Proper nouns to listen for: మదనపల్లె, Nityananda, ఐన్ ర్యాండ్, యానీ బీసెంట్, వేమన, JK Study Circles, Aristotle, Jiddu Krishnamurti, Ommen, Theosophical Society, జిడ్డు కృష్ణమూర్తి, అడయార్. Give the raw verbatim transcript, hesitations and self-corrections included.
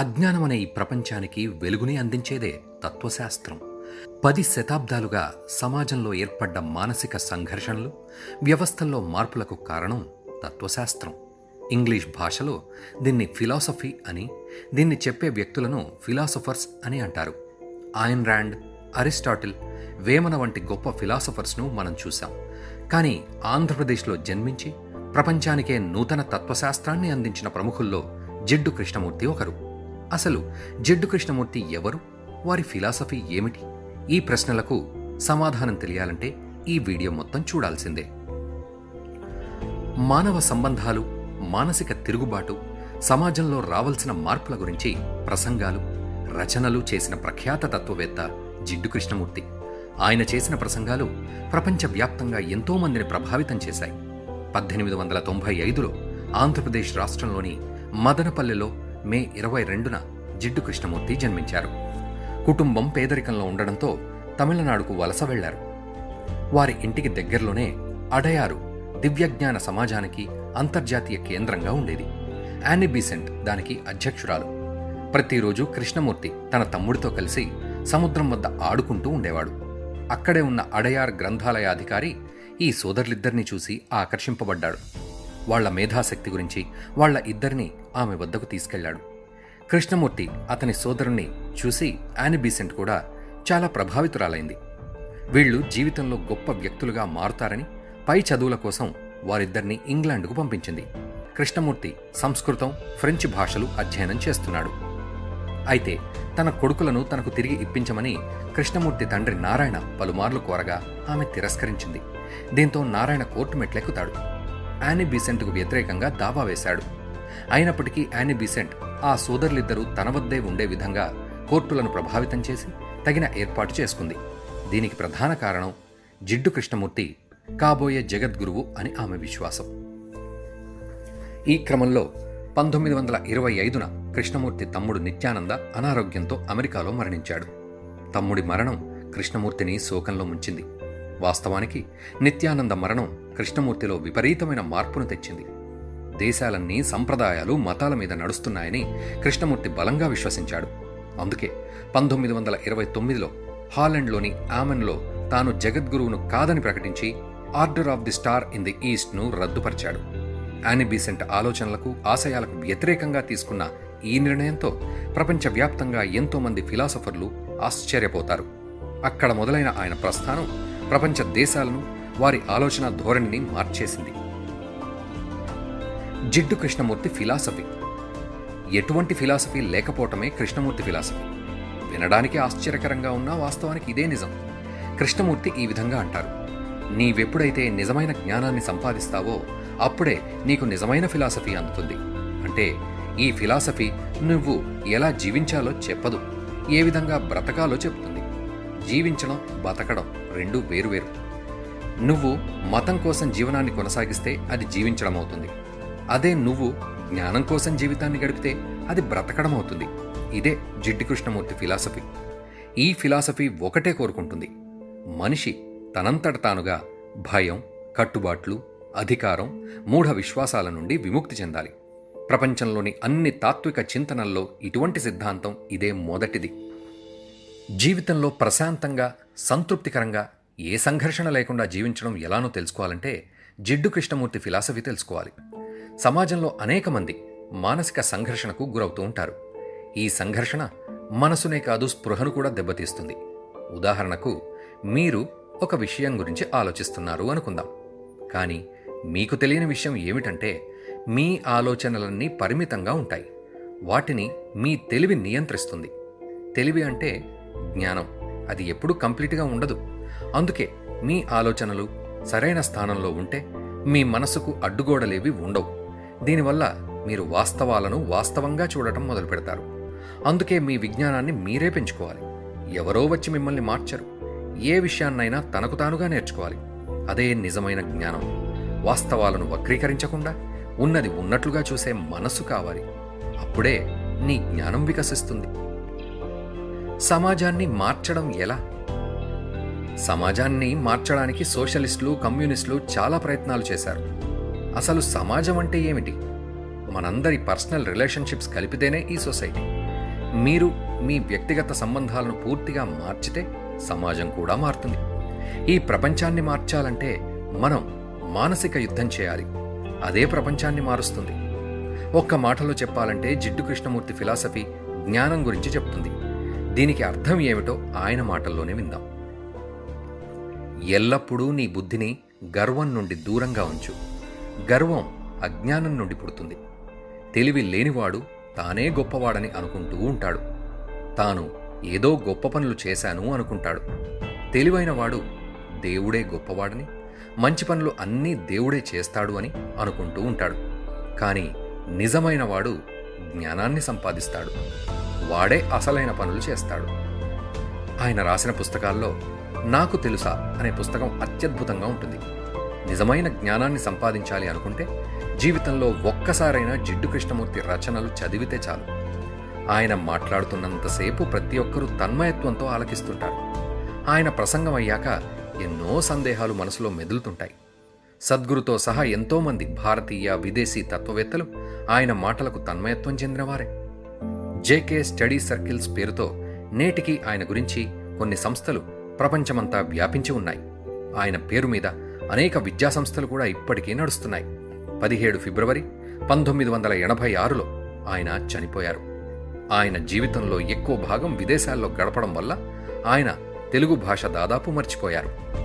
అజ్ఞానం అనే ఈ ప్రపంచానికి వెలుగుని అందించేదే తత్వశాస్త్రం. పది శతాబ్దాలుగా సమాజంలో ఏర్పడ్డ మానసిక సంఘర్షణలు, వ్యవస్థల్లో మార్పులకు కారణం తత్వశాస్త్రం. ఇంగ్లీష్ భాషలో దీన్ని ఫిలాసఫీ అని, దీన్ని చెప్పే వ్యక్తులను ఫిలాసఫర్స్ అని అంటారు. ఐన్ ర్యాండ్, అరిస్టాటిల్, వేమన వంటి గొప్ప ఫిలాసఫర్స్ను మనం చూసాం. కానీ ఆంధ్రప్రదేశ్లో జన్మించి ప్రపంచానికే నూతన తత్వశాస్త్రాన్ని అందించిన ప్రముఖుల్లో జిడ్డు కృష్ణమూర్తి ఒకరు. అసలు జిడ్డు కృష్ణమూర్తి ఎవరు? వారి ఫిలాసఫీ ఏమిటి? ఈ ప్రశ్నలకు సమాధానం తెలియాలంటే ఈ వీడియో మొత్తం చూడాల్సిందే. మానవ సంబంధాలు, మానసిక తిరుగుబాటు, సమాజంలో రావాల్సిన మార్పుల గురించి ప్రసంగాలు, రచనలు చేసిన ప్రఖ్యాత తత్వవేత్త జిడ్డు కృష్ణమూర్తి. ఆయన చేసిన ప్రసంగాలు ప్రపంచవ్యాప్తంగా ఎంతో మందిని ప్రభావితం చేశాయి. పద్దెనిమిది వందల తొంభై ఐదులో ఆంధ్రప్రదేశ్ రాష్ట్రంలోని మదనపల్లెలో మే ఇరవై రెండున జిడ్డు కృష్ణమూర్తి జన్మించారు. కుటుంబం పేదరికంలో ఉండడంతో తమిళనాడుకు వలస వెళ్లారు. వారి ఇంటికి దగ్గరలోనే అడయారు దివ్యజ్ఞాన సమాజానికి అంతర్జాతీయ కేంద్రంగా ఉండేది. యానీ బీసెంట్ దానికి అధ్యక్షురాలు. ప్రతిరోజు కృష్ణమూర్తి తన తమ్ముడితో కలిసి సముద్రం వద్ద ఆడుకుంటూ ఉండేవాడు. అక్కడే ఉన్న అడయార్ గ్రంథాలయ అధికారి ఈ సోదరులిద్దరినీ చూసి ఆకర్షింపబడ్డాడు. వాళ్ల మేధాశక్తి గురించి వాళ్ల ఇద్దరినీ ఆమె వద్దకు తీసుకెళ్లాడు. కృష్ణమూర్తి అతని సోదరుణ్ణి చూసి యానీ బీసెంట్ కూడా చాలా ప్రభావితురాలైంది. వీళ్లు జీవితంలో గొప్ప వ్యక్తులుగా మారుతారని పై చదువుల కోసం వారిద్దరినీ ఇంగ్లాండ్కు పంపించింది. కృష్ణమూర్తి సంస్కృతం, ఫ్రెంచ్ భాషలు అధ్యయనం చేస్తున్నాడు. అయితే తన కొడుకులను తనకు తిరిగి ఇప్పించమని కృష్ణమూర్తి తండ్రి నారాయణ పలుమార్లు కోరగా ఆమె తిరస్కరించింది. దీంతో నారాయణ కోర్టు మెట్లెక్కుతాడు. యానీ బీసెంట్కు వ్యతిరేకంగా దావా వేశాడు. అయినప్పటికీ యానీ బీసెంట్ ఆ సోదరులిద్దరూ తన వద్దే ఉండే విధంగా కోర్టులను ప్రభావితం చేసి తగిన ఏర్పాటు చేసుకుంది. దీనికి ప్రధాన కారణం జిడ్డు కృష్ణమూర్తి కాబోయే జగద్గురువు అని ఆమె విశ్వాసం. ఈ క్రమంలో పంతొమ్మిది వందల ఇరవై ఐదున కృష్ణమూర్తి తమ్ముడు నిత్యానంద అనారోగ్యంతో అమెరికాలో మరణించాడు. తమ్ముడి మరణం కృష్ణమూర్తిని శోకంలో ముంచింది. వాస్తవానికి నిత్యానంద మరణం కృష్ణమూర్తిలో విపరీతమైన మార్పును తెచ్చింది. దేశాలన్నీ సంప్రదాయాలు, మతాల మీద నడుస్తున్నాయని కృష్ణమూర్తి బలంగా విశ్వసించాడు. అందుకే పంతొమ్మిది వందల ఇరవై తొమ్మిదిలో హాలండ్లోని ఆమెన్లో తాను జగద్గురువును కాదని ప్రకటించి order of the star in the ఈస్ట్ను రద్దుపరిచాడు. యానీ బీసెంట్ ఆలోచనలకు, ఆశయాలకు వ్యతిరేకంగా తీసుకున్న ఈ నిర్ణయంతో ప్రపంచవ్యాప్తంగా ఎంతోమంది ఫిలాసఫర్లు ఆశ్చర్యపోతారు. అక్కడ మొదలైన ఆయన ప్రస్థానం ప్రపంచ దేశాలను, వారి ఆలోచన ధోరణిని మార్చేసింది. జిడ్డు కృష్ణమూర్తి ఫిలాసఫీ. ఎటువంటి ఫిలాసఫీ లేకపోవటమే కృష్ణమూర్తి ఫిలాసఫీ. వినడానికి ఆశ్చర్యకరంగా ఉన్నా వాస్తవానికి ఇదే నిజం. కృష్ణమూర్తి ఈ విధంగా అంటారు: నీవెప్పుడైతే నిజమైన జ్ఞానాన్ని సంపాదిస్తావో అప్పుడే నీకు నిజమైన ఫిలాసఫీ అందుతుంది. అంటే ఈ ఫిలాసఫీ నువ్వు ఎలా జీవించాలో చెప్పదు, ఏ విధంగా బ్రతకాలో చెప్తుంది. జీవించడం, బతకడం రెండూ వేరువేరు. నువ్వు మతం కోసం జీవనాన్ని కొనసాగిస్తే అది జీవించడం అవుతుంది. అదే నువ్వు జ్ఞానం కోసం జీవితాన్ని గడిపితే అది బ్రతకడం అవుతుంది. ఇదే జిడ్డు కృష్ణమూర్తి ఫిలాసఫీ. ఈ ఫిలాసఫీ ఒకటే కోరుకుంటుంది: మనిషి తనంతట తానుగా భయం, కట్టుబాట్లు, అధికారం, మూఢ విశ్వాసాల నుండి విముక్తి చెందాలి. ప్రపంచంలోని అన్ని తాత్విక చింతనల్లో ఇటువంటి సిద్ధాంతం ఇదే మొదటిది. జీవితంలో ప్రశాంతంగా, సంతృప్తికరంగా, ఏ సంఘర్షణ లేకుండా జీవించడం ఎలానో తెలుసుకోవాలంటే జిడ్డు కృష్ణమూర్తి ఫిలాసఫీ తెలుసుకోవాలి. సమాజంలో అనేక మంది మానసిక సంఘర్షణకు గురవుతూ ఉంటారు. ఈ సంఘర్షణ మనసునే కాదు, స్పృహను కూడా దెబ్బతీస్తుంది. ఉదాహరణకు మీరు ఒక విషయం గురించి ఆలోచిస్తున్నారు అనుకుందాం. కానీ మీకు తెలియని విషయం ఏమిటంటే మీ ఆలోచనలన్నీ పరిమితంగా ఉంటాయి. వాటిని మీ తెలివి నియంత్రిస్తుంది. తెలివి అంటే జ్ఞానం. అది ఎప్పుడూ కంప్లీట్గా ఉండదు. అందుకే మీ ఆలోచనలు సరైన స్థానంలో ఉంటే మీ మనసుకు అడ్డుగోడలేవి ఉండవు. దీనివల్ల మీరు వాస్తవాలను వాస్తవంగా చూడటం మొదలు పెడతారు. అందుకే మీ విజ్ఞానాన్ని మీరే పెంచుకోవాలి. ఎవరో వచ్చి మిమ్మల్ని మార్చరు. ఏ విషయాన్నైనా తనకు తానుగా నేర్చుకోవాలి. అదే నిజమైన జ్ఞానం. వాస్తవాలను వక్రీకరించకుండా ఉన్నది ఉన్నట్లుగా చూసే మనస్సు కావాలి. అప్పుడే నీ జ్ఞానం వికసిస్తుంది. సమాజాన్ని మార్చడం ఎలా? సమాజాన్ని మార్చడానికి సోషలిస్టులు, కమ్యూనిస్టులు చాలా ప్రయత్నాలు చేశారు. అసలు సమాజం అంటే ఏమిటి? మనందరి పర్సనల్ రిలేషన్షిప్స్ కలిపితేనే ఈ సొసైటీ. మీరు మీ వ్యక్తిగత సంబంధాలను పూర్తిగా మార్చితే సమాజం కూడా మారుతుంది. ఈ ప్రపంచాన్ని మార్చాలంటే మనం మానసిక యుద్ధం చేయాలి. అదే ప్రపంచాన్ని మారుస్తుంది. ఒక్క మాటలో చెప్పాలంటే జిడ్డు కృష్ణమూర్తి ఫిలాసఫీ జ్ఞానం గురించి చెప్తుంది. దీనికి అర్థం ఏమిటో ఆయన మాటల్లోనే విందాం. ఎల్లప్పుడూ నీ బుద్ధిని గర్వం నుండి దూరంగా ఉంచు. గర్వం అజ్ఞానం నుండి పుడుతుంది. తెలివి లేనివాడు తానే గొప్పవాడని అనుకుంటూ ఉంటాడు. తాను ఏదో గొప్ప పనులు చేశాను అనుకుంటాడు. తెలివైన వాడు దేవుడే గొప్పవాడని, మంచి పనులు అన్నీ దేవుడే చేస్తాడు అని అనుకుంటూ ఉంటాడు. కానీ నిజమైన వాడు జ్ఞానాన్ని సంపాదిస్తాడు. వాడే అసలైన పనులు చేస్తాడు. ఆయన రాసిన పుస్తకాల్లో నాకు తెలుసా అనే పుస్తకం అత్యద్భుతంగా ఉంటుంది. నిజమైన జ్ఞానాన్ని సంపాదించాలి అనుకుంటే జీవితంలో ఒక్కసారైనా జిడ్డు కృష్ణమూర్తి రచనలు చదివితే చాలు. ఆయన మాట్లాడుతున్నంతసేపు ప్రతి ఒక్కరూ తన్మయత్వంతో ఆలకిస్తుంటారు. ఆయన ప్రసంగం అయ్యాక ఎన్నో సందేహాలు మనసులో మెదులుతుంటాయి. సద్గురుతో సహా ఎంతోమంది భారతీయ విదేశీ తత్వవేత్తలు ఆయన మాటలకు తన్మయత్వం చెందినవారే. జేకే స్టడీ సర్కిల్స్ పేరుతో నేటికి ఆయన గురించి కొన్ని సంస్థలు ప్రపంచమంతా వ్యాపించి ఉన్నాయి. ఆయన పేరు మీద అనేక విద్యాసంస్థలు కూడా ఇప్పటికీ నడుస్తున్నాయి. పదిహేడు ఫిబ్రవరి పంతొమ్మిది వందల ఎనభై ఆరులో ఆయన చనిపోయారు. ఆయన జీవితంలో ఎక్కువ భాగం విదేశాల్లో గడపడం వల్ల ఆయన తెలుగు భాష దాదాపు మర్చిపోయారు.